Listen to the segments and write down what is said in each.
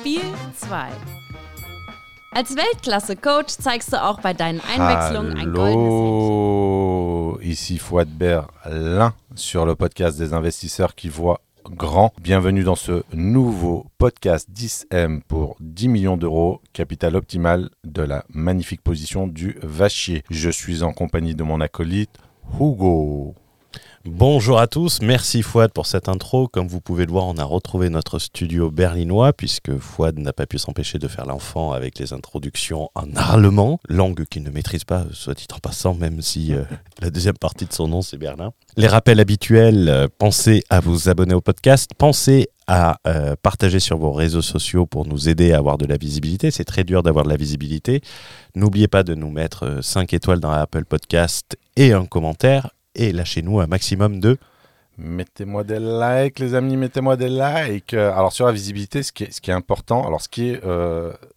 Spiel 2. Als Weltklasse-Coach zeigst du auch bei deinen Einwechslungen ein goldenes Händchen. Ici Fouad Berlin sur le podcast des investisseurs qui voient grand. Bienvenue dans ce nouveau podcast 10M pour 10 millions d'euros, capital optimal de la magnifique position du Vachier. Je suis en compagnie de mon acolyte Hugo. Bonjour à tous, merci Fouad pour cette intro. Comme vous pouvez le voir, on a retrouvé notre studio berlinois puisque Fouad n'a pas pu s'empêcher de faire l'enfant avec les introductions en allemand, langue qu'il ne maîtrise pas, soit dit en passant, même si la deuxième partie de son nom c'est Berlin. Les rappels habituels, pensez à vous abonner au podcast, pensez à partager sur vos réseaux sociaux pour nous aider à avoir de la visibilité. C'est très dur d'avoir de la visibilité. N'oubliez pas de nous mettre 5 étoiles dans Apple Podcast et un commentaire. Et lâchez-nous un maximum de... Mettez-moi des likes, les amis, mettez-moi des likes. Alors, sur la visibilité, ce qui est important, alors ce qui est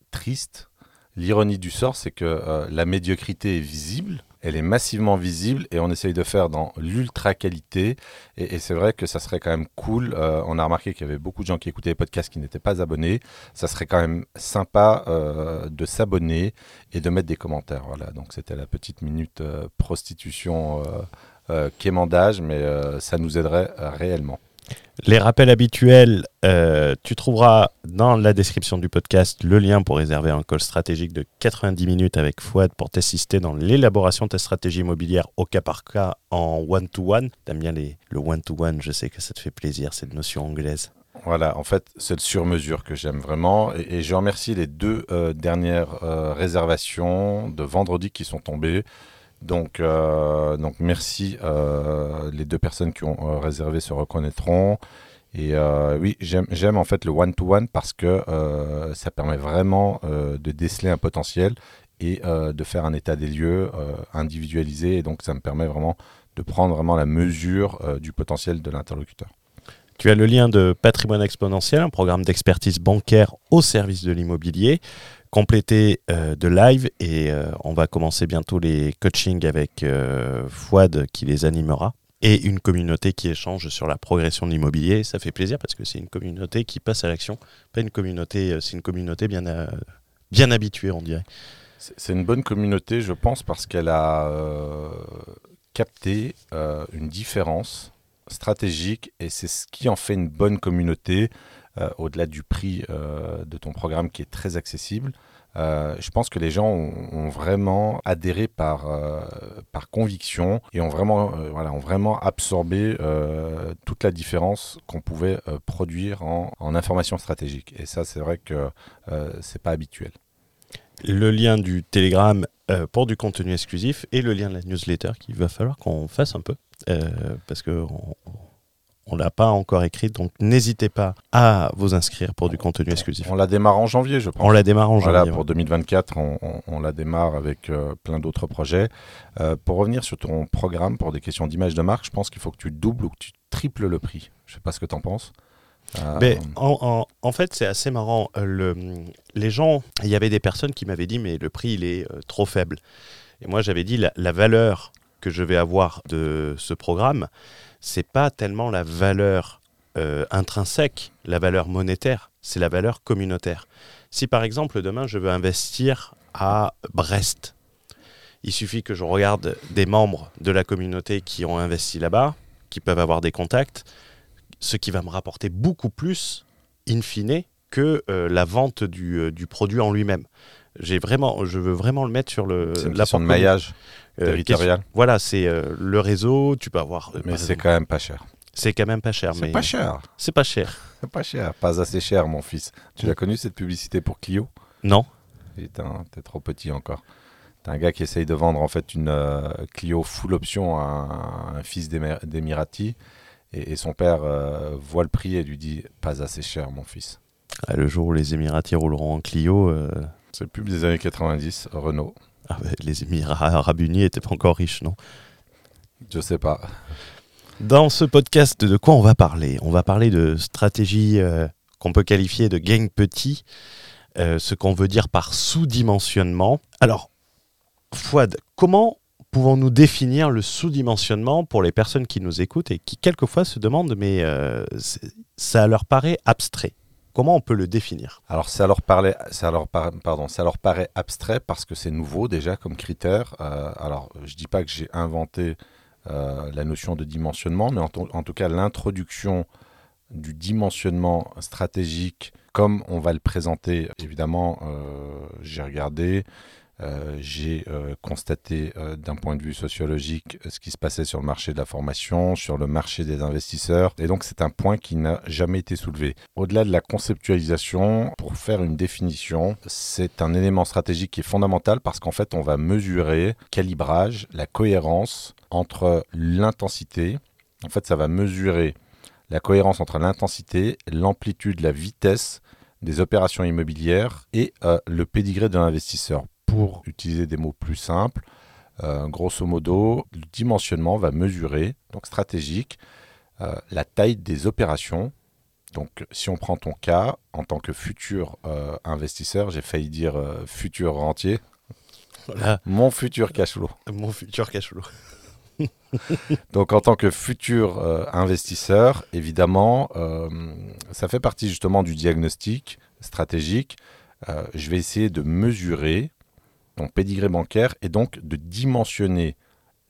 triste, l'ironie du sort, c'est que la médiocrité est visible, elle est massivement visible et on essaye de faire dans l'ultra-qualité. Et c'est vrai que ça serait quand même cool. On a remarqué qu'il y avait beaucoup de gens qui écoutaient les podcasts qui n'étaient pas abonnés. Ça serait quand même sympa de s'abonner et de mettre des commentaires. Voilà, donc c'était la petite minute prostitution... quémandage, mais ça nous aiderait réellement. Les rappels habituels, tu trouveras dans la description du podcast le lien pour réserver un call stratégique de 90 minutes avec Fouad pour t'assister dans l'élaboration de ta stratégie immobilière au cas par cas en one-to-one. T'aimes bien le one-to-one, je sais que ça te fait plaisir, cette notion anglaise. Voilà, en fait, c'est le sur-mesure que j'aime vraiment. Et je remercie les deux dernières réservations de vendredi qui sont tombées. Donc merci, les deux personnes qui ont réservé se reconnaîtront. Et oui, j'aime en fait le one-to-one parce que ça permet vraiment de déceler un potentiel et de faire un état des lieux individualisé. Et donc, ça me permet vraiment de prendre vraiment la mesure du potentiel de l'interlocuteur. Tu as le lien de Patrimoine Exponentiel, un programme d'expertise bancaire au service de l'immobilier, complété de live et on va commencer bientôt les coachings avec Fouad qui les animera et une communauté qui échange sur la progression de l'immobilier. Ça fait plaisir parce que c'est une communauté qui passe à l'action, pas une communauté, c'est une communauté bien habituée, on dirait. C'est une bonne communauté, je pense, parce qu'elle a capté une différence stratégique et c'est ce qui en fait une bonne communauté. Au-delà du prix de ton programme qui est très accessible, je pense que les gens ont vraiment adhéré par conviction et ont vraiment absorbé toute la différence qu'on pouvait produire en information stratégique. Et ça, c'est vrai que c'est pas habituel. Le lien du Telegram pour du contenu exclusif et le lien de la newsletter qu'il va falloir qu'on fasse un peu parce que on l'a pas encore écrit, donc n'hésitez pas à vous inscrire pour du contenu exclusif. On la démarre en janvier, je pense. On la démarre en janvier. Voilà, pour 2024, on la démarre avec plein d'autres projets. Pour revenir sur ton programme, pour des questions d'image de marque, je pense qu'il faut que tu doubles ou que tu triples le prix. Je ne sais pas ce que tu en penses. Mais en fait, c'est assez marrant. Les gens, il y avait des personnes qui m'avaient dit « mais le prix, il est trop faible ». Et moi, j'avais dit « la valeur que je vais avoir de ce programme », c'est pas tellement la valeur intrinsèque, la valeur monétaire, c'est la valeur communautaire. Si par exemple demain je veux investir à Brest, il suffit que je regarde des membres de la communauté qui ont investi là-bas, qui peuvent avoir des contacts, ce qui va me rapporter beaucoup plus in fine que la vente du produit en lui-même. Je veux vraiment le mettre sur le... C'est une question de maillage territorial. Voilà, c'est le réseau, tu peux avoir... mais c'est quand même pas cher. C'est quand même pas cher. C'est pas cher. Pas assez cher, mon fils. Tu l'as connu, cette publicité pour Clio? Non. T'es trop petit encore. T'as un gars qui essaye de vendre en fait une Clio full option à un fils d'Emirati et son père voit le prix et lui dit « Pas assez cher, mon fils. » Ah, le jour où les Émiratis rouleront en Clio... C'est pub des années 90, Renault. Ah bah, les Émirats Arabes Unis n'étaient pas encore riches, non? Je sais pas. Dans ce podcast, de quoi on va parler? On va parler de stratégie qu'on peut qualifier de gain petit, ce qu'on veut dire par sous-dimensionnement. Alors, Fouad, comment pouvons-nous définir le sous-dimensionnement pour les personnes qui nous écoutent et qui quelquefois se demandent, mais ça leur paraît abstrait? Comment on peut le définir ? Alors, ça leur paraît abstrait parce que c'est nouveau déjà comme critère. Alors, je ne dis pas que j'ai inventé la notion de dimensionnement, mais en tout cas, l'introduction du dimensionnement stratégique, comme on va le présenter, évidemment, j'ai regardé, j'ai constaté d'un point de vue sociologique ce qui se passait sur le marché de la formation, sur le marché des investisseurs. Et donc, c'est un point qui n'a jamais été soulevé. Au-delà de la conceptualisation, pour faire une définition, c'est un élément stratégique qui est fondamental parce qu'en fait, on va mesurer le calibrage, la cohérence entre l'intensité. En fait, ça va mesurer la cohérence entre l'intensité, l'amplitude, la vitesse des opérations immobilières et le pédigré de l'investisseur. Pour utiliser des mots plus simples, grosso modo, le dimensionnement va mesurer, donc stratégique, la taille des opérations. Donc, si on prend ton cas, en tant que futur investisseur, j'ai failli dire futur rentier, voilà. Mon futur cash flow. Mon futur cash flow. Donc, en tant que futur investisseur, évidemment, ça fait partie justement du diagnostic stratégique. Je vais essayer de mesurer mon pédigré bancaire et donc de dimensionner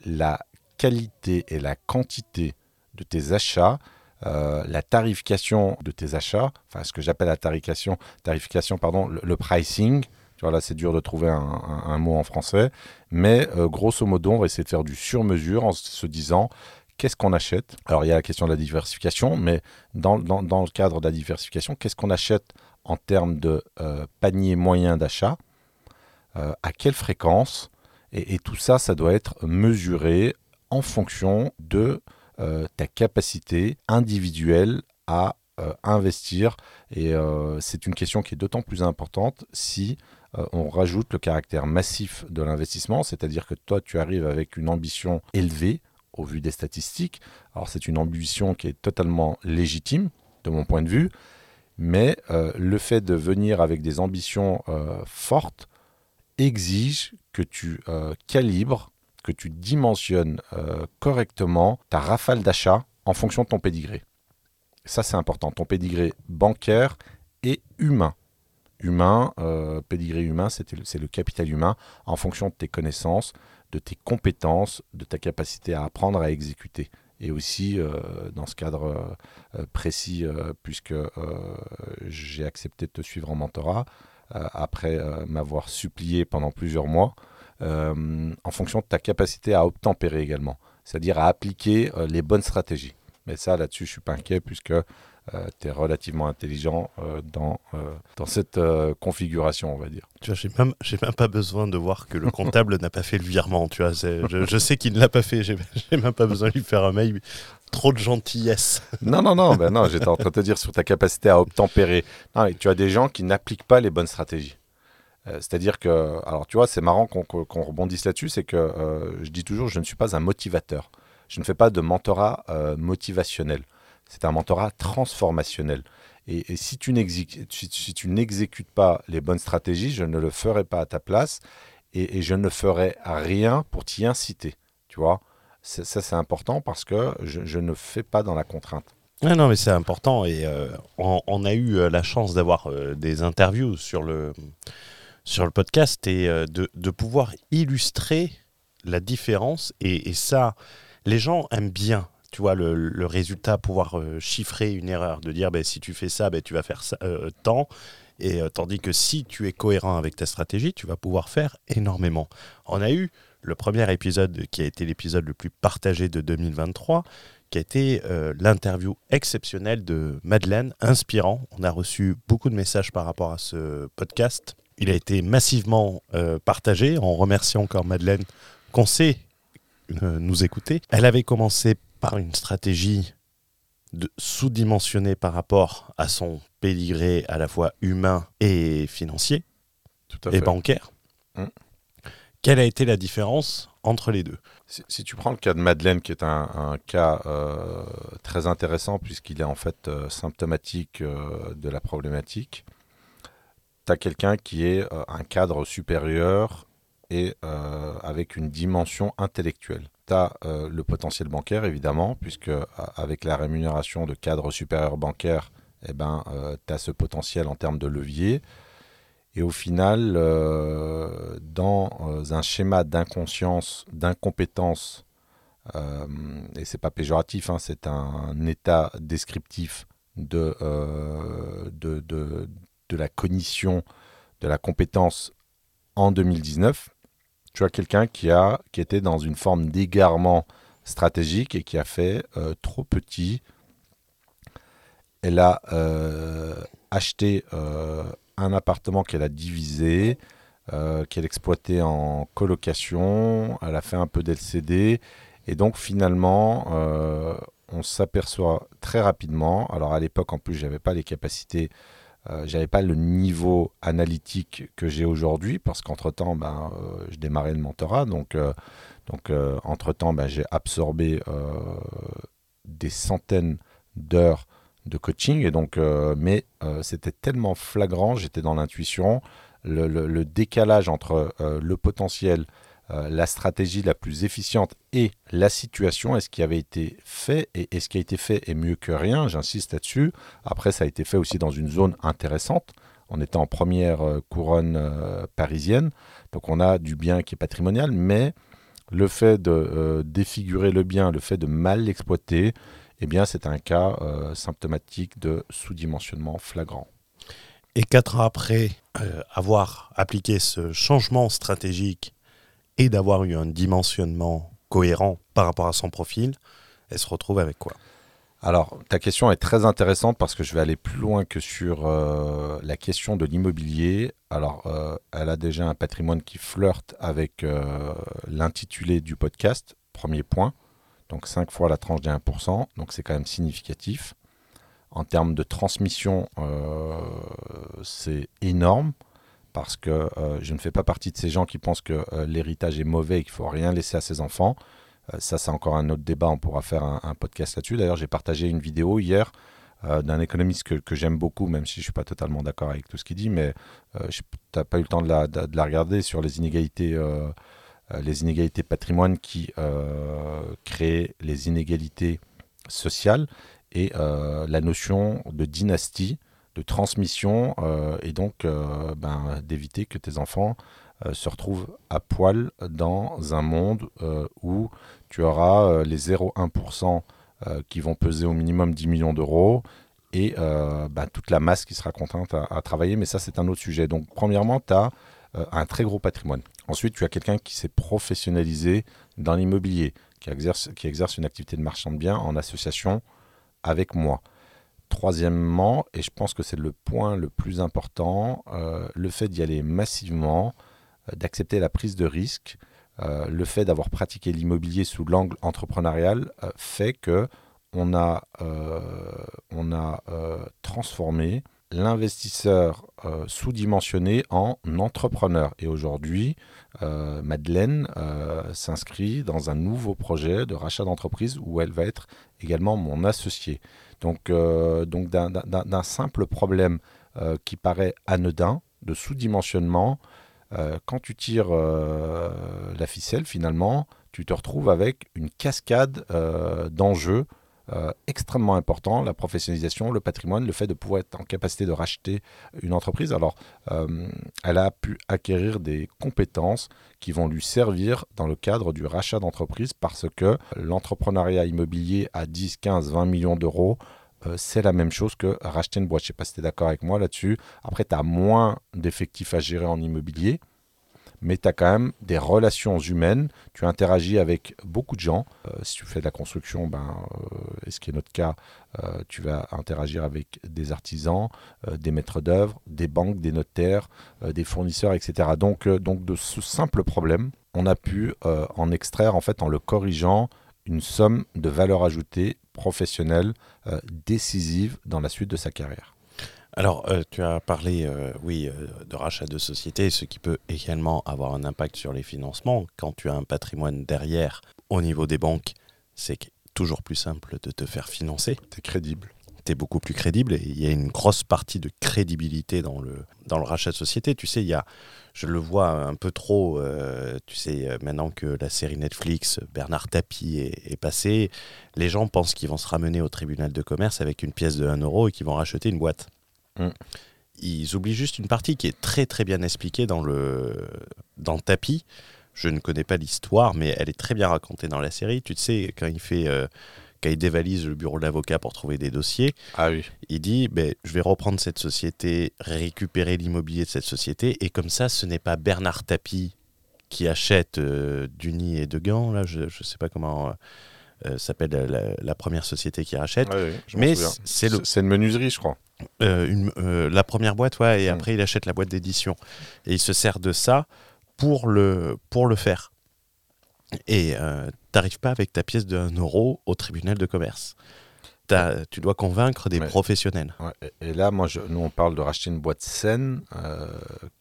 la qualité et la quantité de tes achats, la tarification de tes achats, enfin ce que j'appelle la tarification, le pricing. Là, c'est dur de trouver un mot en français. Mais grosso modo, on va essayer de faire du sur-mesure en se disant qu'est-ce qu'on achète. Alors, il y a la question de la diversification, mais dans le cadre de la diversification, qu'est-ce qu'on achète en termes de panier moyen d'achat, à quelle fréquence et tout ça, ça doit être mesuré en fonction de ta capacité individuelle à investir. Et c'est une question qui est d'autant plus importante si on rajoute le caractère massif de l'investissement, c'est-à-dire que toi, tu arrives avec une ambition élevée au vu des statistiques. Alors, c'est une ambition qui est totalement légitime de mon point de vue, mais le fait de venir avec des ambitions fortes exige que tu calibres, que tu dimensionnes correctement ta rafale d'achat en fonction de ton pédigré. Ça, c'est important. Ton pédigré bancaire et humain. Pédigré humain, c'est le capital humain en fonction de tes connaissances, de tes compétences, de ta capacité à apprendre, à exécuter. Et aussi, dans ce cadre précis, puisque j'ai accepté de te suivre en mentorat, après m'avoir supplié pendant plusieurs mois, en fonction de ta capacité à obtempérer également, c'est-à-dire à appliquer les bonnes stratégies. Mais ça, là-dessus, je ne suis pas inquiet puisque tu es relativement intelligent dans cette configuration, on va dire. Tu vois, j'ai même pas besoin de voir que le comptable n'a pas fait le virement. Tu vois, je sais qu'il ne l'a pas fait, j'ai même pas besoin de lui faire un mail. Trop de gentillesse. Non, j'étais en train de te dire sur ta capacité à obtempérer. Non, tu as des gens qui n'appliquent pas les bonnes stratégies. C'est-à-dire que, alors tu vois, c'est marrant qu'on rebondisse là-dessus, c'est que je dis toujours, je ne suis pas un motivateur. Je ne fais pas de mentorat motivationnel. C'est un mentorat transformationnel. Et si tu n'exécutes pas les bonnes stratégies, je ne le ferai pas à ta place et je ne ferai rien pour t'y inciter. Tu vois, ça, c'est important parce que je ne fais pas dans la contrainte. Ah non, mais c'est important. Et on a eu la chance d'avoir des interviews sur le podcast et de pouvoir illustrer la différence. Et ça, les gens aiment bien. Tu vois, le résultat, pouvoir chiffrer une erreur, de dire si tu fais ça, tu vas faire ça, tant. Et tandis que si tu es cohérent avec ta stratégie, tu vas pouvoir faire énormément. On a eu le premier épisode qui a été l'épisode le plus partagé de 2023, qui a été l'interview exceptionnelle de Madeleine, inspirant. On a reçu beaucoup de messages par rapport à ce podcast. Il a été massivement partagé. On remercie encore Madeleine qu'on sait nous écouter. Elle avait commencé par une stratégie de sous-dimensionner par rapport à son pédigré à la fois humain et financier et bancaire. Quelle a été la différence entre les deux ? Si tu prends le cas de Madeleine, qui est un cas très intéressant puisqu'il est en fait symptomatique de la problématique, tu as quelqu'un qui est un cadre supérieur et avec une dimension intellectuelle. Tu as le potentiel bancaire, évidemment, puisque avec la rémunération de cadre supérieur bancaire, eh ben, tu as ce potentiel en termes de levier. Et au final, dans un schéma d'inconscience, d'incompétence, et ce n'est pas péjoratif, hein, c'est un état descriptif de la cognition, de la compétence en 2019, tu as quelqu'un qui était dans une forme d'égarement stratégique et qui a fait trop petit. Elle a acheté un appartement qu'elle a divisé, qu'elle exploitait en colocation, elle a fait un peu d'LCD. Et donc finalement, on s'aperçoit très rapidement, alors à l'époque en plus je n'avais pas les capacités, je n'avais pas le niveau analytique que j'ai aujourd'hui, parce qu'entre-temps, je démarrais le mentorat, donc entre-temps, j'ai absorbé des centaines d'heures de coaching, et donc, c'était tellement flagrant, j'étais dans l'intuition, le décalage entre le potentiel, la stratégie la plus efficiente et la situation, est-ce qui avait été fait, et est-ce qui a été fait est mieux que rien, j'insiste là-dessus. Après, ça a été fait aussi dans une zone intéressante, on était en première couronne parisienne, donc on a du bien qui est patrimonial, mais le fait de défigurer le bien, le fait de mal l'exploiter, eh bien c'est un cas symptomatique de sous-dimensionnement flagrant. Et 4 ans après avoir appliqué ce changement stratégique et d'avoir eu un dimensionnement cohérent par rapport à son profil, elle se retrouve avec quoi? Alors, ta question est très intéressante parce que je vais aller plus loin que sur la question de l'immobilier. Alors, elle a déjà un patrimoine qui flirte avec l'intitulé du podcast, premier point. Donc, 5 fois la tranche des 1%. Donc, c'est quand même significatif. En termes de transmission, c'est énorme. Parce que je ne fais pas partie de ces gens qui pensent que l'héritage est mauvais et qu'il ne faut rien laisser à ses enfants. Ça, c'est encore un autre débat. On pourra faire un podcast là-dessus. D'ailleurs, j'ai partagé une vidéo hier d'un économiste que j'aime beaucoup, même si je ne suis pas totalement d'accord avec tout ce qu'il dit. Mais tu n'as pas eu le temps de la regarder sur les inégalités patrimoine qui créent les inégalités sociales et la notion de dynastie, de transmission et donc d'éviter que tes enfants se retrouvent à poil dans un monde où tu auras les 0,1% qui vont peser au minimum 10 millions d'euros et toute la masse qui sera contrainte à travailler. Mais ça, c'est un autre sujet. Donc, premièrement, tu as un très gros patrimoine. Ensuite, tu as quelqu'un qui s'est professionnalisé dans l'immobilier, qui exerce une activité de marchand de biens en association avec moi. Troisièmement, et je pense que c'est le point le plus important, le fait d'y aller massivement, d'accepter la prise de risque, le fait d'avoir pratiqué l'immobilier sous l'angle entrepreneurial fait qu'on a transformé l'investisseur sous-dimensionné en entrepreneur. Et aujourd'hui, Madeleine s'inscrit dans un nouveau projet de rachat d'entreprise où elle va être également mon associé. Donc d'un simple problème qui paraît anodin, de sous-dimensionnement, quand tu tires la ficelle, finalement, tu te retrouves avec une cascade d'enjeux extrêmement important, la professionnalisation, le patrimoine, le fait de pouvoir être en capacité de racheter une entreprise. Alors, elle a pu acquérir des compétences qui vont lui servir dans le cadre du rachat d'entreprise parce que l'entrepreneuriat immobilier à 10, 15, 20 millions d'euros, c'est la même chose que racheter une boîte. Je ne sais pas si tu es d'accord avec moi là-dessus. Après, tu as moins d'effectifs à gérer en immobilier, mais tu as quand même des relations humaines, tu interagis avec beaucoup de gens. Si tu fais de la construction, et ce qui est notre cas, tu vas interagir avec des artisans, des maîtres d'œuvre, des banques, des notaires, des fournisseurs, etc. Donc de ce simple problème, on a pu en extraire, en fait, en le corrigeant, une somme de valeur ajoutée professionnelle décisive dans la suite de sa carrière. Alors, tu as parlé, de rachat de société, ce qui peut également avoir un impact sur les financements. Quand tu as un patrimoine derrière, au niveau des banques, c'est toujours plus simple de te faire financer. T'es crédible. était beaucoup plus crédible. Et il y a une grosse partie de crédibilité dans le rachat de société. Tu sais, je le vois un peu trop, tu sais, maintenant que la série Netflix, Bernard Tapie est passée, les gens pensent qu'ils vont se ramener au tribunal de commerce avec une pièce de 1 euro et qu'ils vont racheter une boîte. Mmh. Ils oublient juste une partie qui est très très bien expliquée dans le Tapie. Je ne connais pas l'histoire, mais elle est très bien racontée dans la série. Tu sais, quand il dévalise le bureau de l'avocat pour trouver des dossiers, ah oui. Il dit « Je vais reprendre cette société, récupérer l'immobilier de cette société. » Et comme ça, ce n'est pas Bernard Tapie qui achète Duny et de Gand. Là, je ne sais pas comment s'appelle la première société qui rachète. Ah oui, mais c'est une menuiserie, je crois. La première boîte, ouais, et après, il achète la boîte d'édition. Et il se sert de ça pour le faire. Et t'arrives pas avec ta pièce de 1 euro au tribunal de commerce. Tu dois convaincre des professionnels. Ouais, et là, nous, on parle de racheter une boîte saine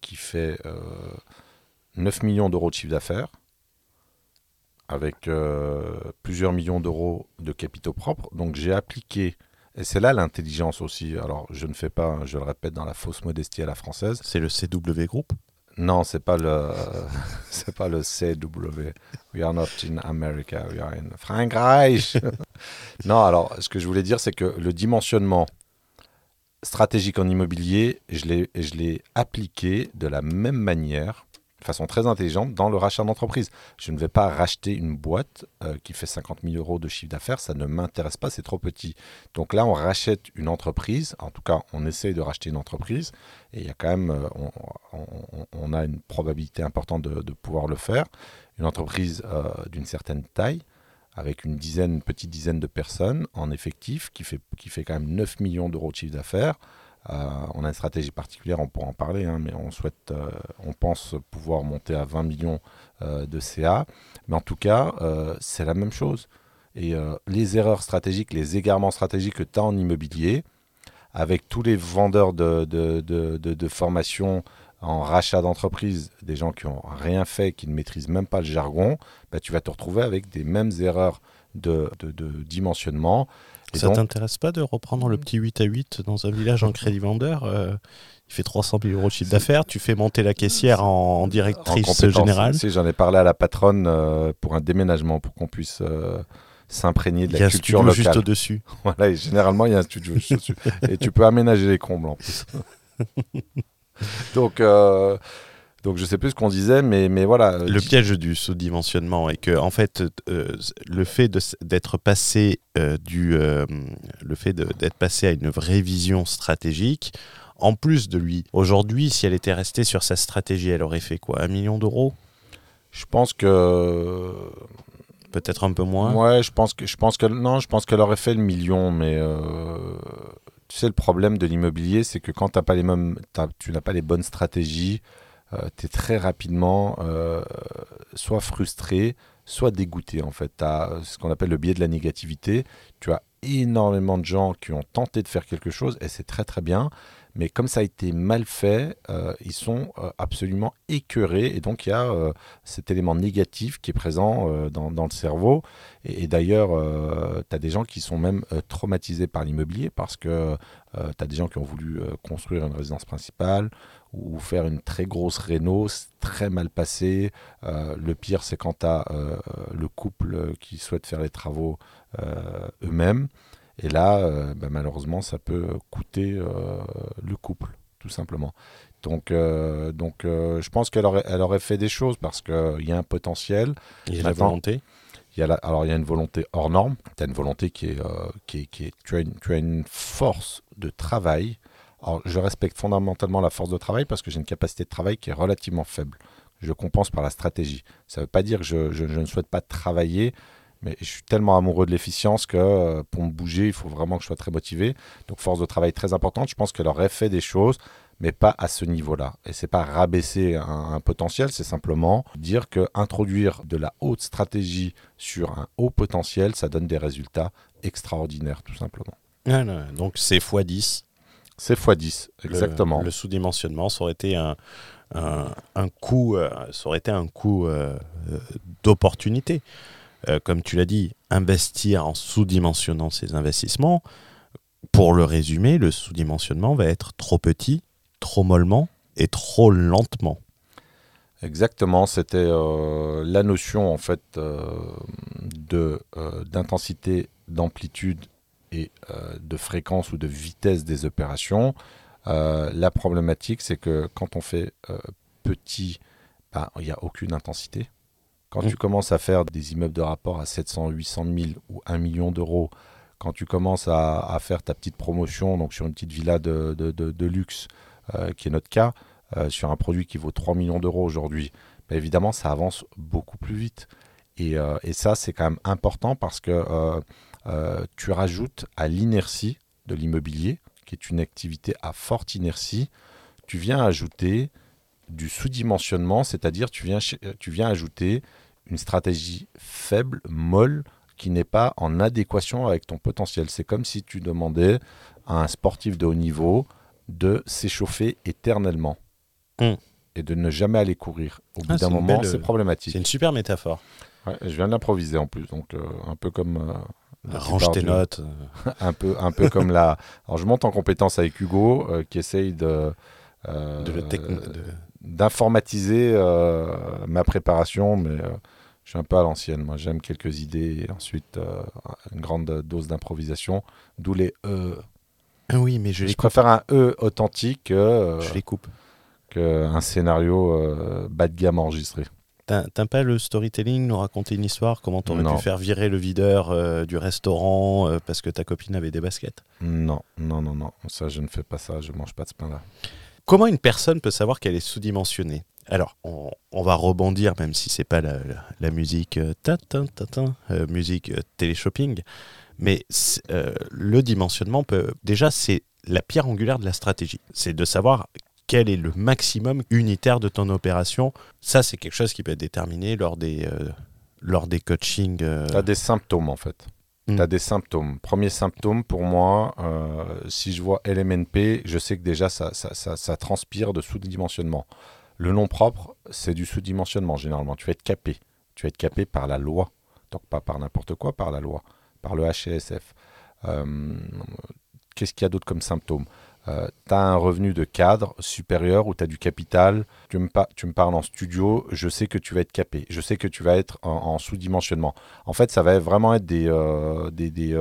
qui fait 9 millions d'euros de chiffre d'affaires, avec plusieurs millions d'euros de capitaux propres. Donc, j'ai appliqué... Et c'est là l'intelligence aussi. Alors, je ne fais pas, je le répète, dans la fausse modestie à la française. C'est le CW Group ? Non, c'est pas le CW. We are not in America, we are in Frankreich. Non, alors, ce que je voulais dire, c'est que le dimensionnement stratégique en immobilier, je l'ai appliqué de la même manière, de façon très intelligente, dans le rachat d'entreprise. Je ne vais pas racheter une boîte qui fait 50 000 euros de chiffre d'affaires, ça ne m'intéresse pas, c'est trop petit. Donc là, on rachète une entreprise, en tout cas, on essaye de racheter une entreprise, et il y a quand même, on a une probabilité importante de pouvoir le faire. Une entreprise d'une certaine taille, avec une petite dizaine de personnes en effectif, qui fait quand même 9 millions d'euros de chiffre d'affaires. On a une stratégie particulière, on pourra en parler, hein, mais on pense pouvoir monter à 20 millions de CA. Mais en tout cas, c'est la même chose. Et les erreurs stratégiques, les égarements stratégiques que tu as en immobilier, avec tous les vendeurs de formation en rachat d'entreprise, des gens qui n'ont rien fait, qui ne maîtrisent même pas le jargon, tu vas te retrouver avec des mêmes erreurs de dimensionnement. Et ça ne t'intéresse pas de reprendre le petit 8 à 8 dans un village en crédit vendeur il fait 300 000 euros de chiffre d'affaires, tu fais monter la caissière en directrice générale. Si, j'en ai parlé à la patronne pour un déménagement, pour qu'on puisse... s'imprégner de la culture locale. Il y a un studio juste au-dessus. Voilà, et généralement, il y a un studio juste au-dessus. Et tu peux aménager les combles en plus. Donc, je ne sais plus ce qu'on disait, mais voilà. Le piège du sous-dimensionnement est que, en fait, le fait d'être passé à une vraie vision stratégique, en plus de lui, aujourd'hui, si elle était restée sur sa stratégie, elle aurait fait quoi ? 1 million d'euros ? Je pense que... Peut-être un peu moins. Ouais, je pense qu'elle aurait fait le million, mais tu sais, le problème de l'immobilier, c'est que quand tu n'as pas les bonnes stratégies, tu es très rapidement soit frustré, soit dégoûté en fait. Tu as ce qu'on appelle le biais de la négativité. Tu as énormément de gens qui ont tenté de faire quelque chose et c'est très très bien. Mais comme ça a été mal fait, ils sont absolument écœurés. Et donc, il y a cet élément négatif qui est présent dans le cerveau. Et d'ailleurs, tu as des gens qui sont même traumatisés par l'immobilier parce que tu as des gens qui ont voulu construire une résidence principale ou faire une très grosse réno, très mal passée. Le pire, c'est quand tu as le couple qui souhaite faire les travaux eux-mêmes. Et là, malheureusement, ça peut coûter le couple, tout simplement. Donc, je pense qu'elle aurait fait des choses parce qu'il y a un potentiel. Il y a la volonté. Alors, il y a une volonté hors norme. Tu as une volonté qui est tu as une force de travail. Alors, je respecte fondamentalement la force de travail parce que j'ai une capacité de travail qui est relativement faible. Je compense par la stratégie. Ça ne veut pas dire que je ne souhaite pas travailler. Mais je suis tellement amoureux de l'efficience que pour me bouger, il faut vraiment que je sois très motivé. Donc, force de travail très importante. Je pense qu'elle aurait fait des choses, mais pas à ce niveau-là. Et ce n'est pas rabaisser un potentiel, c'est simplement dire qu'introduire de la haute stratégie sur un haut potentiel, ça donne des résultats extraordinaires, tout simplement. Ah non, donc, c'est x10. C'est x10, exactement. Le sous-dimensionnement, ça aurait été un coût d'opportunité. Comme tu l'as dit, investir en sous-dimensionnant ses investissements, Pour le résumer, le sous-dimensionnement va être trop petit, trop mollement et trop lentement. Exactement, c'était la notion en fait d'intensité, d'amplitude et de fréquence ou de vitesse des opérations. La problématique, c'est que quand on fait petit, il n'y a aucune intensité. Quand tu commences à faire des immeubles de rapport à 700, 800 000 ou 1 million d'euros, quand tu commences à faire ta petite promotion donc sur une petite villa de luxe, qui est notre cas, sur un produit qui vaut 3 millions d'euros aujourd'hui, bah évidemment, ça avance beaucoup plus vite. Et ça, c'est quand même important parce que tu rajoutes à l'inertie de l'immobilier, qui est une activité à forte inertie, tu viens ajouter du sous-dimensionnement, c'est-à-dire tu viens ajouter une stratégie faible, molle, qui n'est pas en adéquation avec ton potentiel. C'est comme si tu demandais à un sportif de haut niveau de s'échauffer éternellement et de ne jamais aller courir. Au bout d'un moment, c'est problématique. C'est une super métaphore. Ouais, je viens de l'improviser en plus, donc un peu comme... range tes notes. Un peu comme la... Alors, je monte en compétence avec Hugo qui essaye d'informatiser ma préparation, mais je suis un peu à l'ancienne. Moi, j'aime quelques idées et ensuite une grande dose d'improvisation, d'où les E. Oui, mais je préfère coupe. Un E authentique qu'un scénario bas de gamme enregistré. T'aimes pas le storytelling, nous raconter une histoire, comment t'aurais pu faire virer le videur du restaurant parce que ta copine avait des baskets? Non. Ça, je ne fais pas ça, je mange pas de ce pain-là. Comment une personne peut savoir qu'elle est sous-dimensionnée? Alors, on va rebondir, même si c'est pas la musique musique télé-shopping, mais le dimensionnement peut... Déjà, c'est la pierre angulaire de la stratégie. C'est de savoir... quel est le maximum unitaire de ton opération. Ça, c'est quelque chose qui peut être déterminé lors des coachings. Tu as des symptômes, en fait. Tu as des symptômes. Premier symptôme, pour moi, si je vois LMNP, je sais que déjà, ça transpire de sous-dimensionnement. Le nom propre, c'est du sous-dimensionnement, généralement. Tu vas être capé. Tu vas être capé par la loi. Donc, pas par n'importe quoi, par la loi, par le HLSF. Qu'est-ce qu'il y a d'autre comme symptômes? Tu as un revenu de cadre supérieur ou tu as du capital, tu me parles en studio, je sais que tu vas être capé, je sais que tu vas être en sous-dimensionnement. En fait, ça va vraiment être des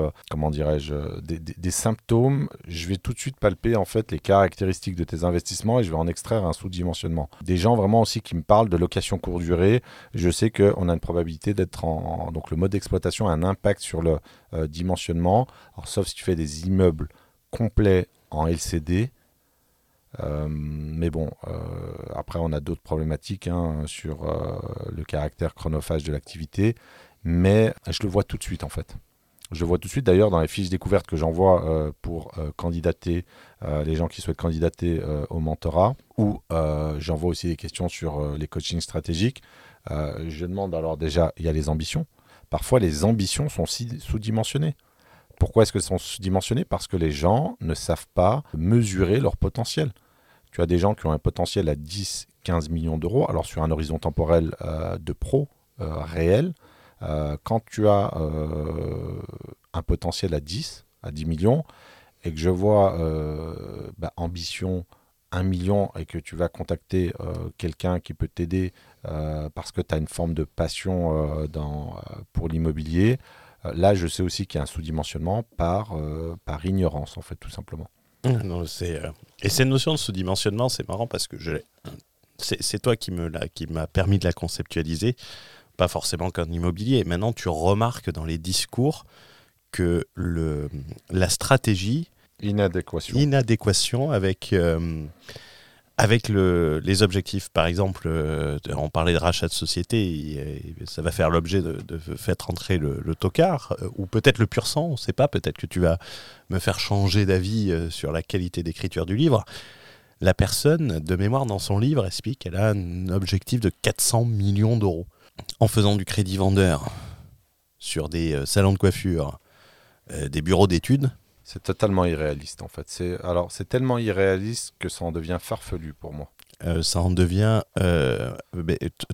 symptômes. Je vais tout de suite palper en fait les caractéristiques de tes investissements et je vais en extraire un sous-dimensionnement. Des gens vraiment aussi qui me parlent de location courte durée, je sais qu'on a une probabilité d'être donc le mode d'exploitation a un impact sur le dimensionnement. Alors, sauf si tu fais des immeubles complets en LCD, mais bon, après on a d'autres problématiques sur le caractère chronophage de l'activité, mais je le vois tout de suite en fait. Je le vois tout de suite d'ailleurs dans les fiches découvertes que j'envoie pour candidater, les gens qui souhaitent candidater au mentorat, ou j'envoie aussi des questions sur les coachings stratégiques. Je demande alors déjà, il y a les ambitions. Parfois les ambitions sont sous-dimensionnées. Pourquoi est-ce qu'elles sont sous-dimensionnées? Parce que les gens ne savent pas mesurer leur potentiel. Tu as des gens qui ont un potentiel à 10, 15 millions d'euros, alors sur un horizon temporel de pro réel. Quand tu as un potentiel à 10 millions, et que je vois ambition 1 million et que tu vas contacter quelqu'un qui peut t'aider parce que tu as une forme de passion pour l'immobilier, là, je sais aussi qu'il y a un sous-dimensionnement par ignorance, en fait, tout simplement. Non, et cette notion de sous-dimensionnement, c'est marrant parce que c'est toi qui m'a permis de la conceptualiser, pas forcément qu'en immobilier. Et maintenant, tu remarques dans les discours que la stratégie... Inadéquation avec les objectifs. Par exemple, on parlait de rachat de société, et ça va faire l'objet de faire rentrer le tocard, ou peut-être le pur sang, on ne sait pas, peut-être que tu vas me faire changer d'avis sur la qualité d'écriture du livre. La personne, de mémoire, dans son livre, explique qu'elle a un objectif de 400 millions d'euros. En faisant du crédit vendeur sur des salons de coiffure, des bureaux d'études, c'est totalement irréaliste en fait. C'est tellement irréaliste que ça en devient farfelu pour moi. Ça en devient...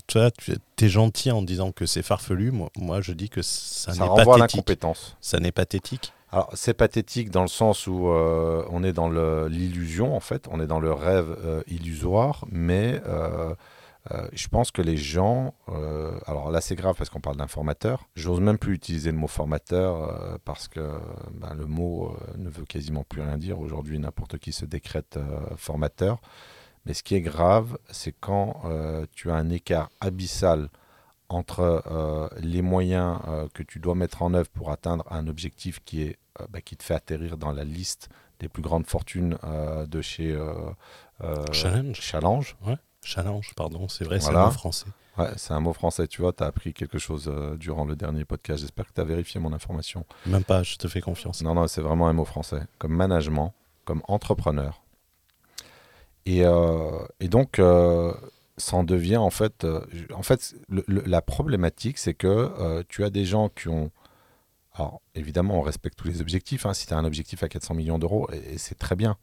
Toi, tu es gentil en disant que c'est farfelu. Moi, je dis que ça n'est pathétique. Ça renvoie à l'incompétence. Ça n'est pathétique. Alors, c'est pathétique dans le sens où on est dans l'illusion, en fait. On est dans le rêve illusoire, mais je pense que les gens... alors là, c'est grave parce qu'on parle d'un formateur. J'ose même plus utiliser le mot formateur parce que le mot ne veut quasiment plus rien dire. Aujourd'hui, n'importe qui se décrète formateur. Mais ce qui est grave, c'est quand tu as un écart abyssal entre les moyens que tu dois mettre en œuvre pour atteindre un objectif qui est qui te fait atterrir dans la liste des plus grandes fortunes de chez Challenge. Challenge, pardon, c'est vrai, voilà. C'est un mot français. Ouais, c'est un mot français, tu vois, tu as appris quelque chose durant le dernier podcast, j'espère que tu as vérifié mon information. Même pas, je te fais confiance. Non, c'est vraiment un mot français, comme management, comme entrepreneur. Et donc... ça en devient en fait la problématique, c'est que tu as des gens qui ont... Alors, évidemment, on respecte tous les objectifs. Hein. Si tu as un objectif à 400 millions d'euros, et c'est très bien.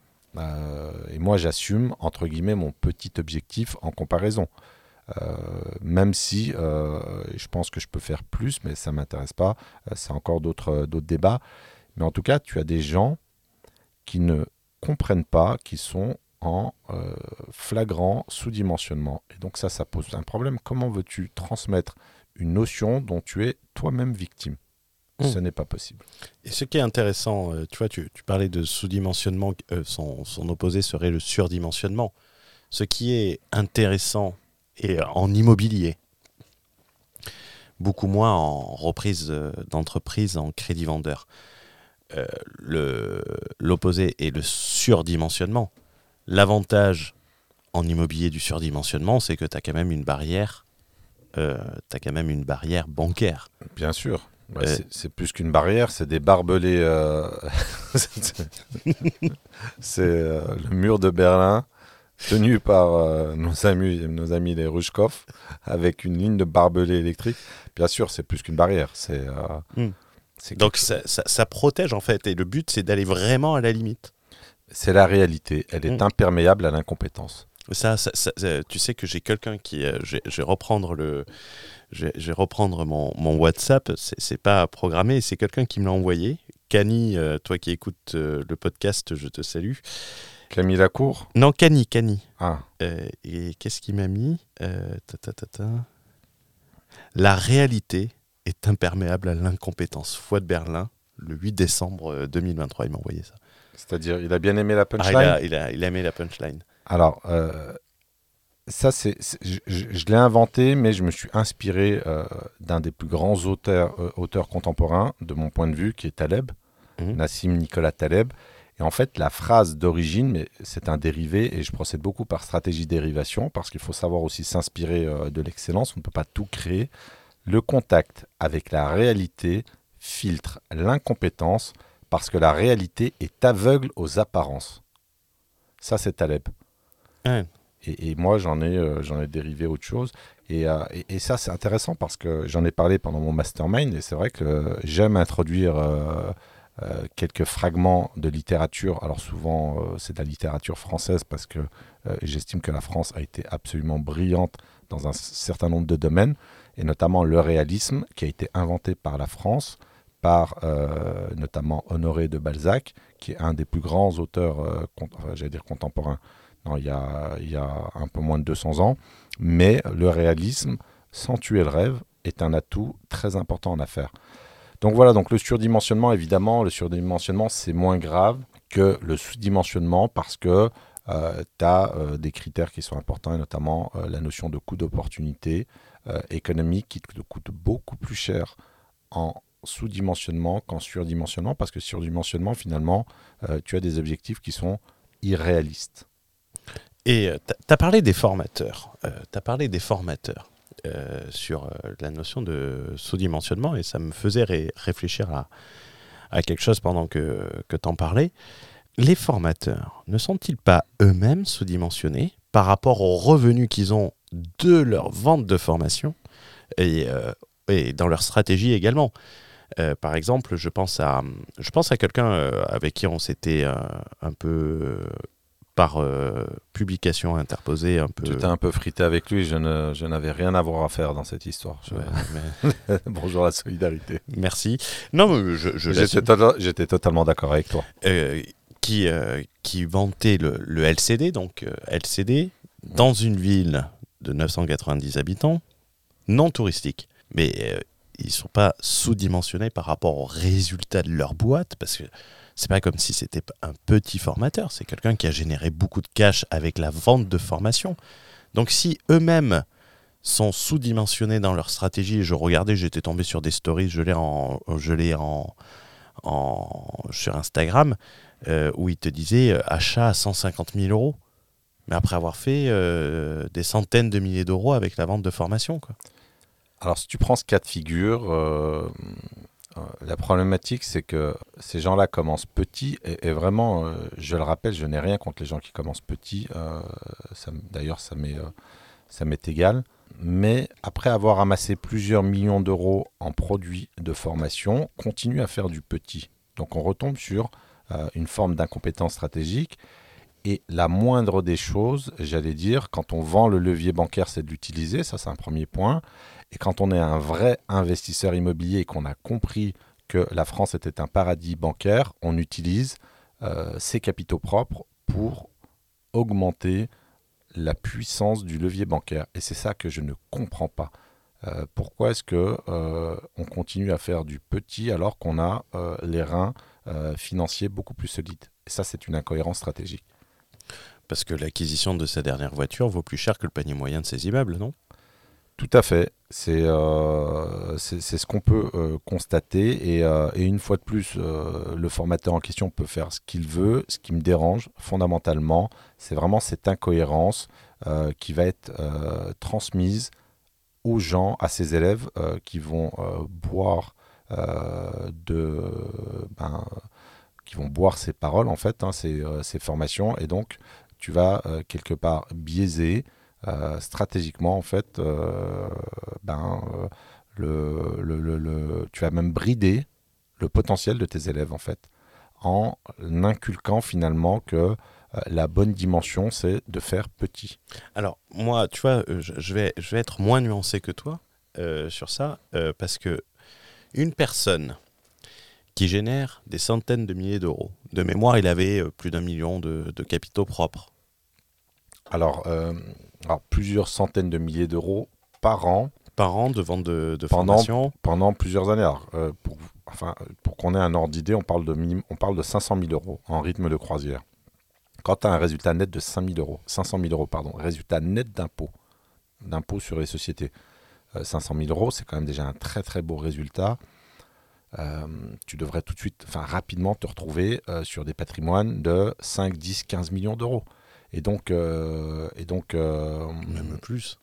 Et moi, j'assume, entre guillemets, mon petit objectif en comparaison. Même si je pense que je peux faire plus, mais ça ne m'intéresse pas. C'est encore d'autres débats. Mais en tout cas, tu as des gens qui ne comprennent pas, qui sont... en flagrant sous-dimensionnement. Et donc ça pose un problème. Comment veux-tu transmettre une notion dont tu es toi-même victime ? Ce n'est pas possible. Et ce qui est intéressant, tu vois, tu parlais de sous-dimensionnement, son opposé serait le surdimensionnement. Ce qui est intéressant est en immobilier, beaucoup moins en reprise d'entreprise, en crédit vendeur. L'opposé est le surdimensionnement. L'avantage en immobilier du surdimensionnement, c'est que tu as quand même une barrière bancaire. Bien sûr. Ouais, c'est plus qu'une barrière, c'est des barbelés. C'est le mur de Berlin, tenu par nos amis les Rushkov, avec une ligne de barbelés électriques. Bien sûr, c'est plus qu'une barrière. Donc ça protège, en fait. Et le but, c'est d'aller vraiment à la limite. C'est la réalité, elle est imperméable à l'incompétence. Tu sais que j'ai quelqu'un qui... je vais reprendre mon WhatsApp, c'est pas programmé, c'est quelqu'un qui me l'a envoyé. Cani, toi qui écoutes le podcast, je te salue. Camille Lacour ? Non, Cani. Ah. Et qu'est-ce qu'il m'a mis ? La réalité est imperméable à l'incompétence. Fouad Berlin, le 8 décembre 2023, il m'a envoyé ça. C'est-à-dire, il a bien aimé la punchline. Il a aimé la punchline. Alors, ça, je l'ai inventé, mais je me suis inspiré d'un des plus grands auteurs contemporains, de mon point de vue, qui est Taleb, Nassim Nicolas Taleb. Et en fait, la phrase d'origine, mais c'est un dérivé, et je procède beaucoup par stratégie dérivation, parce qu'il faut savoir aussi s'inspirer de l'excellence, on ne peut pas tout créer. Le contact avec la réalité filtre l'incompétence, parce que la réalité est aveugle aux apparences. Ça, c'est Taleb. Ouais. Et moi, j'en ai dérivé autre chose. Et ça, c'est intéressant parce que j'en ai parlé pendant mon mastermind. Et c'est vrai que j'aime introduire quelques fragments de littérature. Alors souvent, c'est de la littérature française parce que j'estime que la France a été absolument brillante dans un certain nombre de domaines. Et notamment le réalisme qui a été inventé par la France, par notamment Honoré de Balzac, qui est un des plus grands auteurs, contemporains, non, il y a un peu moins de 200 ans. Mais le réalisme, sans tuer le rêve, est un atout très important en affaires. Donc voilà, donc le surdimensionnement, évidemment, c'est moins grave que le sous-dimensionnement parce que tu as des critères qui sont importants, et notamment la notion de coût d'opportunité économique qui te coûte beaucoup plus cher en sous-dimensionnement qu'en surdimensionnement, parce que surdimensionnement, finalement, tu as des objectifs qui sont irréalistes. Et tu as parlé des formateurs. Sur la notion de sous-dimensionnement, et ça me faisait réfléchir à quelque chose pendant que tu en parlais. Les formateurs ne sont-ils pas eux-mêmes sous-dimensionnés par rapport aux revenus qu'ils ont de leur vente de formation et dans leur stratégie également? Par exemple, je pense à quelqu'un avec qui on s'était un peu par publication interposée un peu. Tu t'es un peu frité avec lui, je n'avais rien à voir à faire dans cette histoire. Mais... Bonjour la solidarité. Merci. Non, mais j'étais totalement d'accord avec toi. Qui vantait le LCD, donc LCD, dans une ville de 990 habitants, non touristique. Mais ils ne sont pas sous-dimensionnés par rapport aux résultats de leur boîte, parce que c'est pas comme si c'était un petit formateur, c'est quelqu'un qui a généré beaucoup de cash avec la vente de formation. Donc si eux-mêmes sont sous-dimensionnés dans leur stratégie, je regardais, j'étais tombé sur des stories, sur Instagram, où ils te disaient achat à 150 000 euros, mais après avoir fait des centaines de milliers d'euros avec la vente de formation, quoi. Alors si tu prends ce cas de figure... La problématique, c'est que ces gens-là commencent petits et vraiment, je le rappelle, je n'ai rien contre les gens qui commencent petits. D'ailleurs, ça m'est égal. Mais après avoir amassé plusieurs millions d'euros en produits de formation, continue à faire du petit. Donc, on retombe sur une forme d'incompétence stratégique. Et la moindre des choses, j'allais dire, quand on vend le levier bancaire, c'est de l'utiliser. Ça, c'est un premier point. Et quand on est un vrai investisseur immobilier et qu'on a compris que la France était un paradis bancaire, on utilise ses capitaux propres pour augmenter la puissance du levier bancaire. Et c'est ça que je ne comprends pas. Pourquoi est-ce qu'on continue à faire du petit alors qu'on a les reins financiers beaucoup plus solides ? Et ça, c'est une incohérence stratégique. Parce que l'acquisition de sa dernière voiture vaut plus cher que le panier moyen de ses immeubles, non ? Tout à fait, c'est ce qu'on peut constater et une fois de plus, le formateur en question peut faire ce qu'il veut. Ce qui me dérange fondamentalement, c'est vraiment cette incohérence qui va être transmise aux gens, à ses élèves qui vont boire qui vont boire ces paroles en fait, ces formations, et donc tu vas quelque part biaiser stratégiquement, en fait, tu vas même brider le potentiel de tes élèves, en fait, en inculquant finalement que la bonne dimension, c'est de faire petit. Alors, moi, tu vois, je vais être moins nuancé que toi sur ça, parce que une personne qui génère des centaines de milliers d'euros, de mémoire, il avait plus d'1 million de capitaux propres. Alors, plusieurs centaines de milliers d'euros par an. Par an de vente de formation. Pendant plusieurs années. Alors, pour qu'on ait un ordre d'idée, on parle de 500 000 euros en rythme de croisière. Quand tu as un résultat net de 500 000 euros, pardon, résultat net d'impôt sur les sociétés, 500 000 euros, c'est quand même déjà un très très beau résultat. Tu devrais tout de suite, rapidement te retrouver sur des patrimoines de 5, 10, 15 millions d'euros. Et donc, même plus.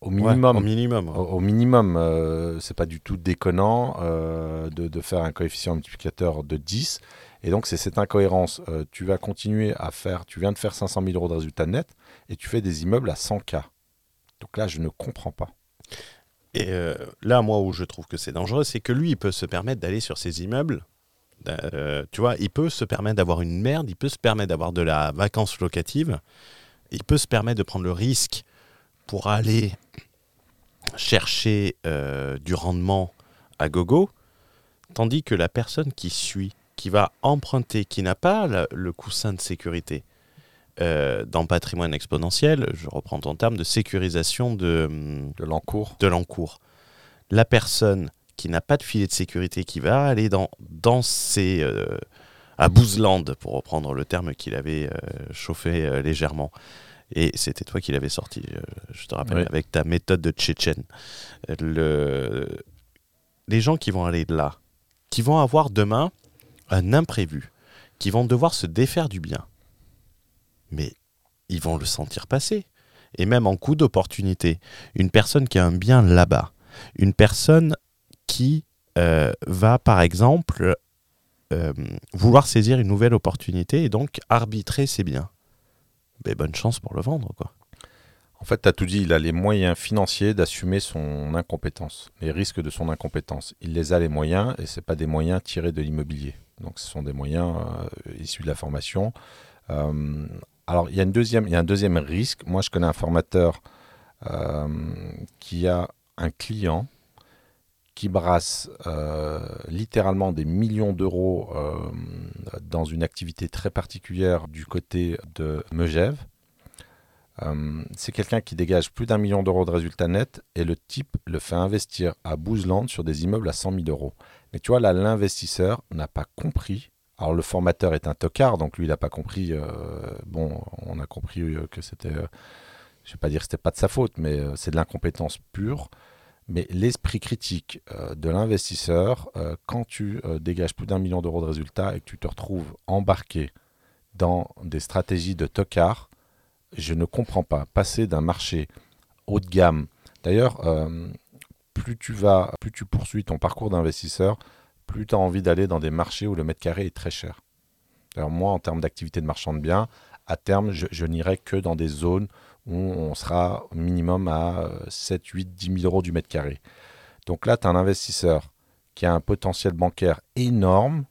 Au minimum, c'est pas du tout déconnant de faire un coefficient multiplicateur de 10. Et donc, c'est cette incohérence. Tu vas continuer à faire, tu viens de faire 500 000 euros de résultats nets et tu fais des immeubles à 100K. Donc là, je ne comprends pas. Et là, moi, où je trouve que c'est dangereux, c'est que lui, il peut se permettre d'aller sur ces immeubles. Tu vois, il peut se permettre d'avoir une merde, il peut se permettre d'avoir de la vacance locative, il peut se permettre de prendre le risque pour aller chercher du rendement à gogo, tandis que la personne qui suit, qui va emprunter, qui n'a pas le coussin de sécurité dans Patrimoine Exponentiel, je reprends ton terme, de sécurisation de l'encours. La personne qui n'a pas de filet de sécurité, qui va aller dans ses... à Bouzland, pour reprendre le terme qu'il avait chauffé légèrement. Et c'était toi qui l'avais sorti, je te rappelle, oui. Avec ta méthode de Tchétchène. Les gens qui vont aller de là, qui vont avoir demain un imprévu, qui vont devoir se défaire du bien, mais ils vont le sentir passer. Et même en coup d'opportunité, une personne qui a un bien là-bas, une personne qui va, par exemple, vouloir saisir une nouvelle opportunité et donc arbitrer ses biens. Mais bonne chance pour le vendre, quoi. En fait, tu as tout dit, il a les moyens financiers d'assumer son incompétence, les risques de son incompétence. Il les a les moyens, et ce n'est pas des moyens tirés de l'immobilier. Donc, ce sont des moyens issus de la formation. Alors, il y a un deuxième risque. Moi, je connais un formateur qui a un client qui brasse littéralement des millions d'euros dans une activité très particulière du côté de Megève. C'est quelqu'un qui dégage plus d'1 million d'euros de résultats nets et le type le fait investir à Bouzlande sur des immeubles à 100 000 euros. Mais tu vois, là, l'investisseur n'a pas compris. Alors, le formateur est un tocard, donc lui, il n'a pas compris. On a compris que c'était... je ne vais pas dire que ce n'était pas de sa faute, mais c'est de l'incompétence pure. Mais l'esprit critique de l'investisseur, quand tu dégages plus d'1 million d'euros de résultats et que tu te retrouves embarqué dans des stratégies de tocard, je ne comprends pas. Passer d'un marché haut de gamme. D'ailleurs, plus tu poursuis ton parcours d'investisseur, plus tu as envie d'aller dans des marchés où le mètre carré est très cher. Alors moi, en termes d'activité de marchand de biens, à terme, je n'irai que dans des zones où on sera au minimum à 7, 8, 10 000 euros du mètre carré. Donc là, tu as un investisseur qui a un potentiel bancaire énorme,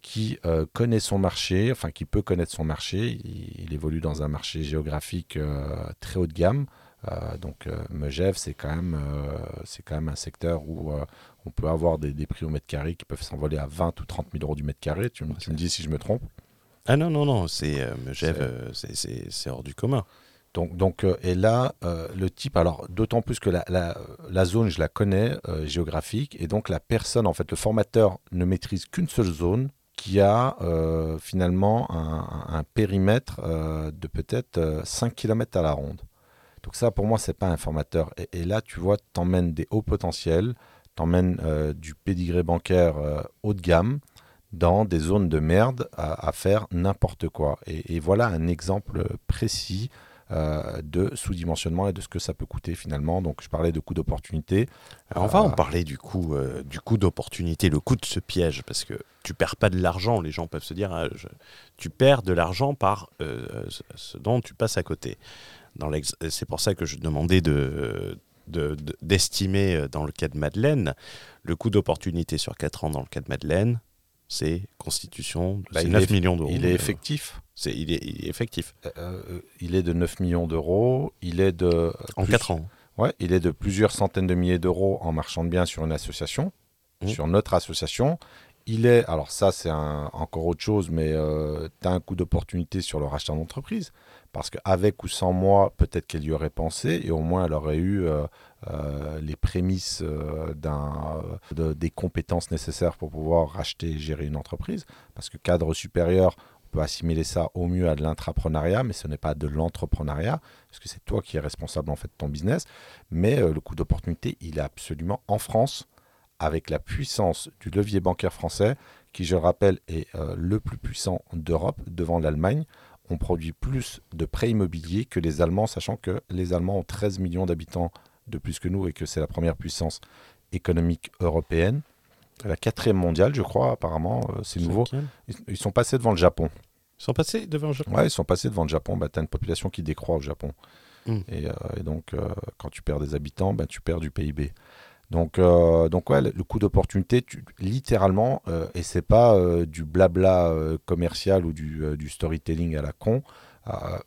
qui connaît son marché, enfin qui peut connaître son marché. Il évolue dans un marché géographique très haut de gamme. Megève, c'est quand même un secteur où on peut avoir des prix au mètre carré qui peuvent s'envoler à 20 ou 30 000 euros du mètre carré. Tu me dis si je me trompe. Ah non, Megève, c'est hors du commun. Donc, et là, le type, alors d'autant plus que la zone, je la connais, géographique, et donc la personne, en fait, le formateur ne maîtrise qu'une seule zone qui a finalement un périmètre de peut-être 5 km à la ronde. Donc ça, pour moi, ce n'est pas un formateur. Et là, tu vois, t'emmènes des hauts potentiels, t'emmènes du pédigré bancaire haut de gamme dans des zones de merde à faire n'importe quoi. Et voilà un exemple précis de sous-dimensionnement et de ce que ça peut coûter finalement. Donc je parlais de coût d'opportunité. Alors, on va en parler du coût d'opportunité, le coût de ce piège, parce que tu ne perds pas de l'argent. Les gens peuvent se dire, tu perds de l'argent par ce dont tu passes à côté. C'est pour ça que je demandais d'estimer dans le cas de Madeleine, le coût d'opportunité sur 4 ans dans le cas de Madeleine, c'est constitution de 9 millions d'euros. Il est effectif. Il est effectif. Il est de 9 millions d'euros. Il est de... En 4 ans. Ouais, il est de plusieurs centaines de milliers d'euros en marchand de biens sur une association, sur notre association. Il est... Alors ça, c'est encore autre chose, mais tu as un coût d'opportunité sur le rachat d'entreprise. Parce qu'avec ou sans moi, peut-être qu'elle y aurait pensé et au moins elle aurait eu les prémices des compétences nécessaires pour pouvoir racheter et gérer une entreprise. Parce que cadre supérieur, on peut assimiler ça au mieux à de l'intrapreneuriat, mais ce n'est pas de l'entrepreneuriat, parce que c'est toi qui es responsable en fait de ton business. Mais le coût d'opportunité, il est absolument en France, avec la puissance du levier bancaire français, qui, je le rappelle, est le plus puissant d'Europe devant l'Allemagne. On produit plus de prêts immobiliers que les Allemands, sachant que les Allemands ont 13 millions d'habitants de plus que nous et que c'est la première puissance économique européenne. La 4e mondiale, je crois, apparemment, c'est nouveau. Ils sont passés devant le Japon. Ils sont passés devant le Japon ? Ouais, ils sont passés devant le Japon. Bah, tu as une population qui décroît au Japon. Et donc, quand tu perds des habitants, bah, tu perds du PIB. Donc ouais, le coût d'opportunité, littéralement, et c'est pas du blabla commercial ou du storytelling à la con,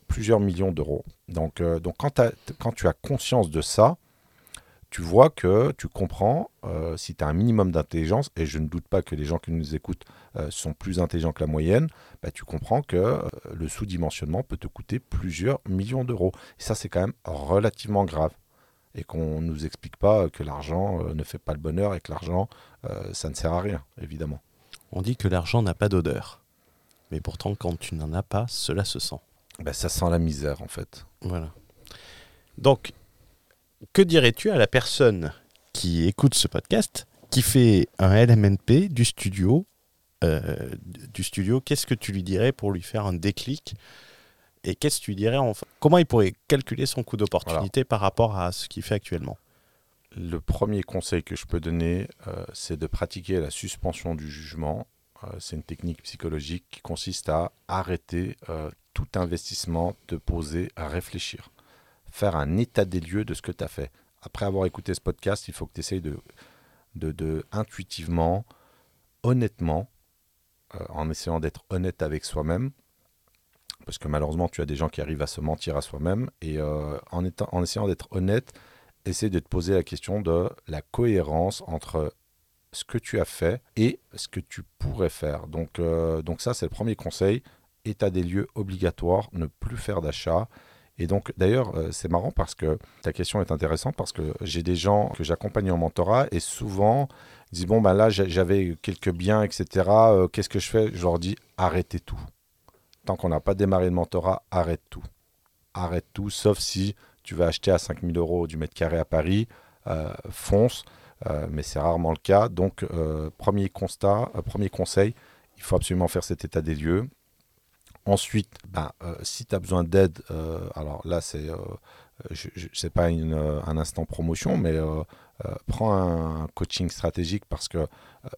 plusieurs millions d'euros. Donc quand tu as conscience de ça, tu vois que tu comprends, si tu as un minimum d'intelligence, et je ne doute pas que les gens qui nous écoutent sont plus intelligents que la moyenne, bah, tu comprends que le sous-dimensionnement peut te coûter plusieurs millions d'euros. Et ça, c'est quand même relativement grave. Et qu'on ne nous explique pas que l'argent ne fait pas le bonheur et que l'argent, ça ne sert à rien, évidemment. On dit que l'argent n'a pas d'odeur. Mais pourtant, quand tu n'en as pas, cela se sent. Ben, ça sent la misère, en fait. Voilà. Donc, que dirais-tu à la personne qui écoute ce podcast, qui fait un LMNP du studio, qu'est-ce que tu lui dirais pour lui faire un déclic ? Et qu'est-ce que tu dirais, enfin, comment il pourrait calculer son coût d'opportunité par rapport à ce qu'il fait actuellement ? Le premier conseil que je peux donner, c'est de pratiquer la suspension du jugement. C'est une technique psychologique qui consiste à arrêter tout investissement, te poser, à réfléchir. Faire un état des lieux de ce que tu as fait. Après avoir écouté ce podcast, il faut que tu essayes de intuitivement, honnêtement, en essayant d'être honnête avec soi-même, parce que malheureusement, tu as des gens qui arrivent à se mentir à soi-même, et en essayant d'être honnête, essaie de te poser la question de la cohérence entre ce que tu as fait et ce que tu pourrais faire. Donc ça, c'est le premier conseil. État des lieux obligatoire, ne plus faire d'achat. Et donc, d'ailleurs, c'est marrant parce que ta question est intéressante, parce que j'ai des gens que j'accompagne en mentorat et souvent, ils disent « Bon, ben là, j'avais quelques biens, etc. Qu'est-ce que je fais ?» Je leur dis « Arrêtez tout. Tant qu'on n'a pas démarré le mentorat, arrête tout. Arrête tout, sauf si tu vas acheter à 5 000 € du mètre carré à Paris, fonce. » Mais c'est rarement le cas. Donc, premier conseil, il faut absolument faire cet état des lieux. Ensuite, si tu as besoin d'aide, alors là, c'est c'est pas un instant promotion, mais prends un coaching stratégique, parce que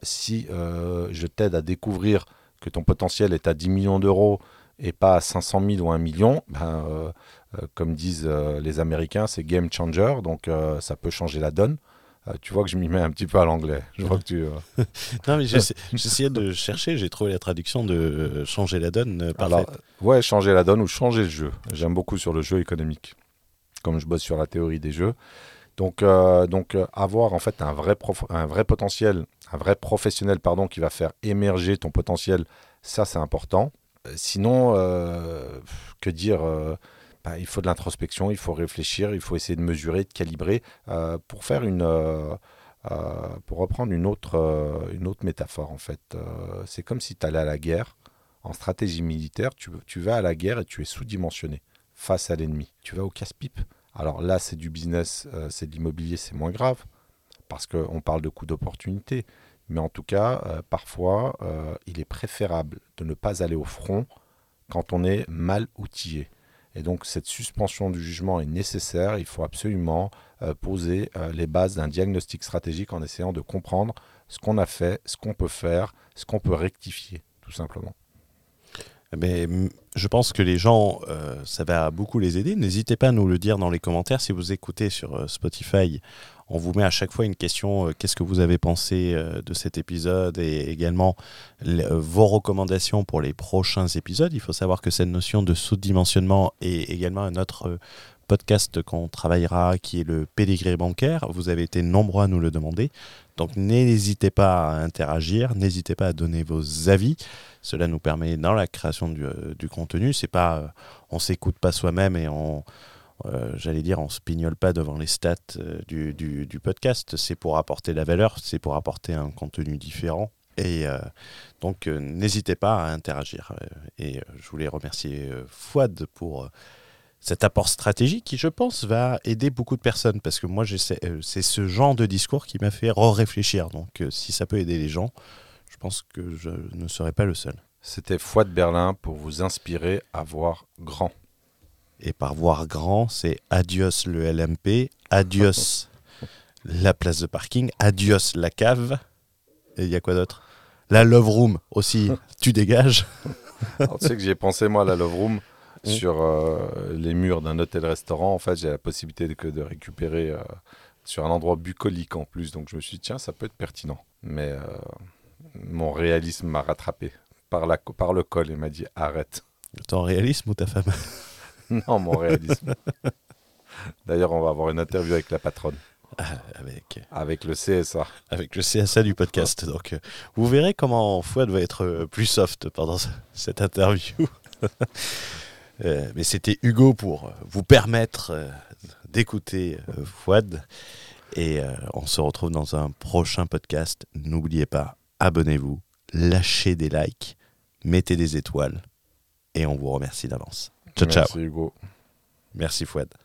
si je t'aide à découvrir que ton potentiel est à 10 millions d'euros et pas à 500 000 ou 1 million, comme disent les Américains, c'est game changer, donc ça peut changer la donne. Tu vois que je m'y mets un petit peu à l'anglais. Je vois que tu... Non, mais j'essayais de chercher. J'ai trouvé la traduction de changer la donne parfaite. Alors, ouais, changer la donne ou changer le jeu. J'aime beaucoup sur le jeu économique, comme je bosse sur la théorie des jeux. Donc, avoir en fait un vrai professionnel, qui va faire émerger ton potentiel, ça c'est important. Sinon, que dire il faut de l'introspection, il faut réfléchir, il faut essayer de mesurer, de calibrer pour faire pour reprendre une autre métaphore en fait. C'est comme si tu allais à la guerre. En stratégie militaire, tu vas à la guerre et tu es sous-dimensionné face à l'ennemi. Tu vas au casse-pipe. Alors là, c'est du business, c'est de l'immobilier, c'est moins grave parce qu'on parle de coût d'opportunité. Mais en tout cas, parfois, il est préférable de ne pas aller au front quand on est mal outillé. Et donc, cette suspension du jugement est nécessaire. Il faut absolument poser les bases d'un diagnostic stratégique en essayant de comprendre ce qu'on a fait, ce qu'on peut faire, ce qu'on peut rectifier, tout simplement. Mais je pense que les gens, ça va beaucoup les aider. N'hésitez pas à nous le dire dans les commentaires. Si vous écoutez sur Spotify, on vous met à chaque fois une question, qu'est-ce que vous avez pensé de cet épisode, et également vos recommandations pour les prochains épisodes. Il faut savoir que cette notion de sous-dimensionnement est également un autre podcast qu'on travaillera, qui est le pédigré bancaire. Vous avez été nombreux à nous le demander. Donc n'hésitez pas à interagir, n'hésitez pas à donner vos avis. Cela nous permet dans la création du contenu. C'est pas, on s'écoute pas soi-même et on se pignole pas devant les stats du podcast. C'est pour apporter la valeur, c'est pour apporter un contenu différent. Et donc n'hésitez pas à interagir. Et je voulais remercier Fouad pour cet apport stratégique qui, je pense, va aider beaucoup de personnes, parce que moi, c'est ce genre de discours qui m'a fait réfléchir. Donc, si ça peut aider les gens, je pense que je ne serai pas le seul. C'était Fouad Berlin pour vous inspirer à voir grand. Et par voir grand, c'est adios le LMP, adios la place de parking, adios la cave. Et il y a quoi d'autre ? La love room aussi, tu dégages. Alors, tu sais que j'y ai pensé, moi, à la love room. Sur les murs d'un hôtel-restaurant, en fait, j'ai la possibilité de récupérer sur un endroit bucolique en plus. Donc, je me suis dit, tiens, ça peut être pertinent. Mais mon réalisme m'a rattrapé par le col et m'a dit, arrête. Ton réalisme ou ta femme ? Non, mon réalisme. D'ailleurs, on va avoir une interview avec la patronne. Avec le CSA. Avec le CSA du podcast. Donc, vous verrez comment Fouad va être plus soft pendant cette interview. Mais c'était Hugo pour vous permettre d'écouter Fouad, et on se retrouve dans un prochain podcast. N'oubliez pas, abonnez-vous, lâchez des likes, mettez des étoiles, et on vous remercie d'avance. Ciao, ciao. Merci Hugo. Merci Fouad.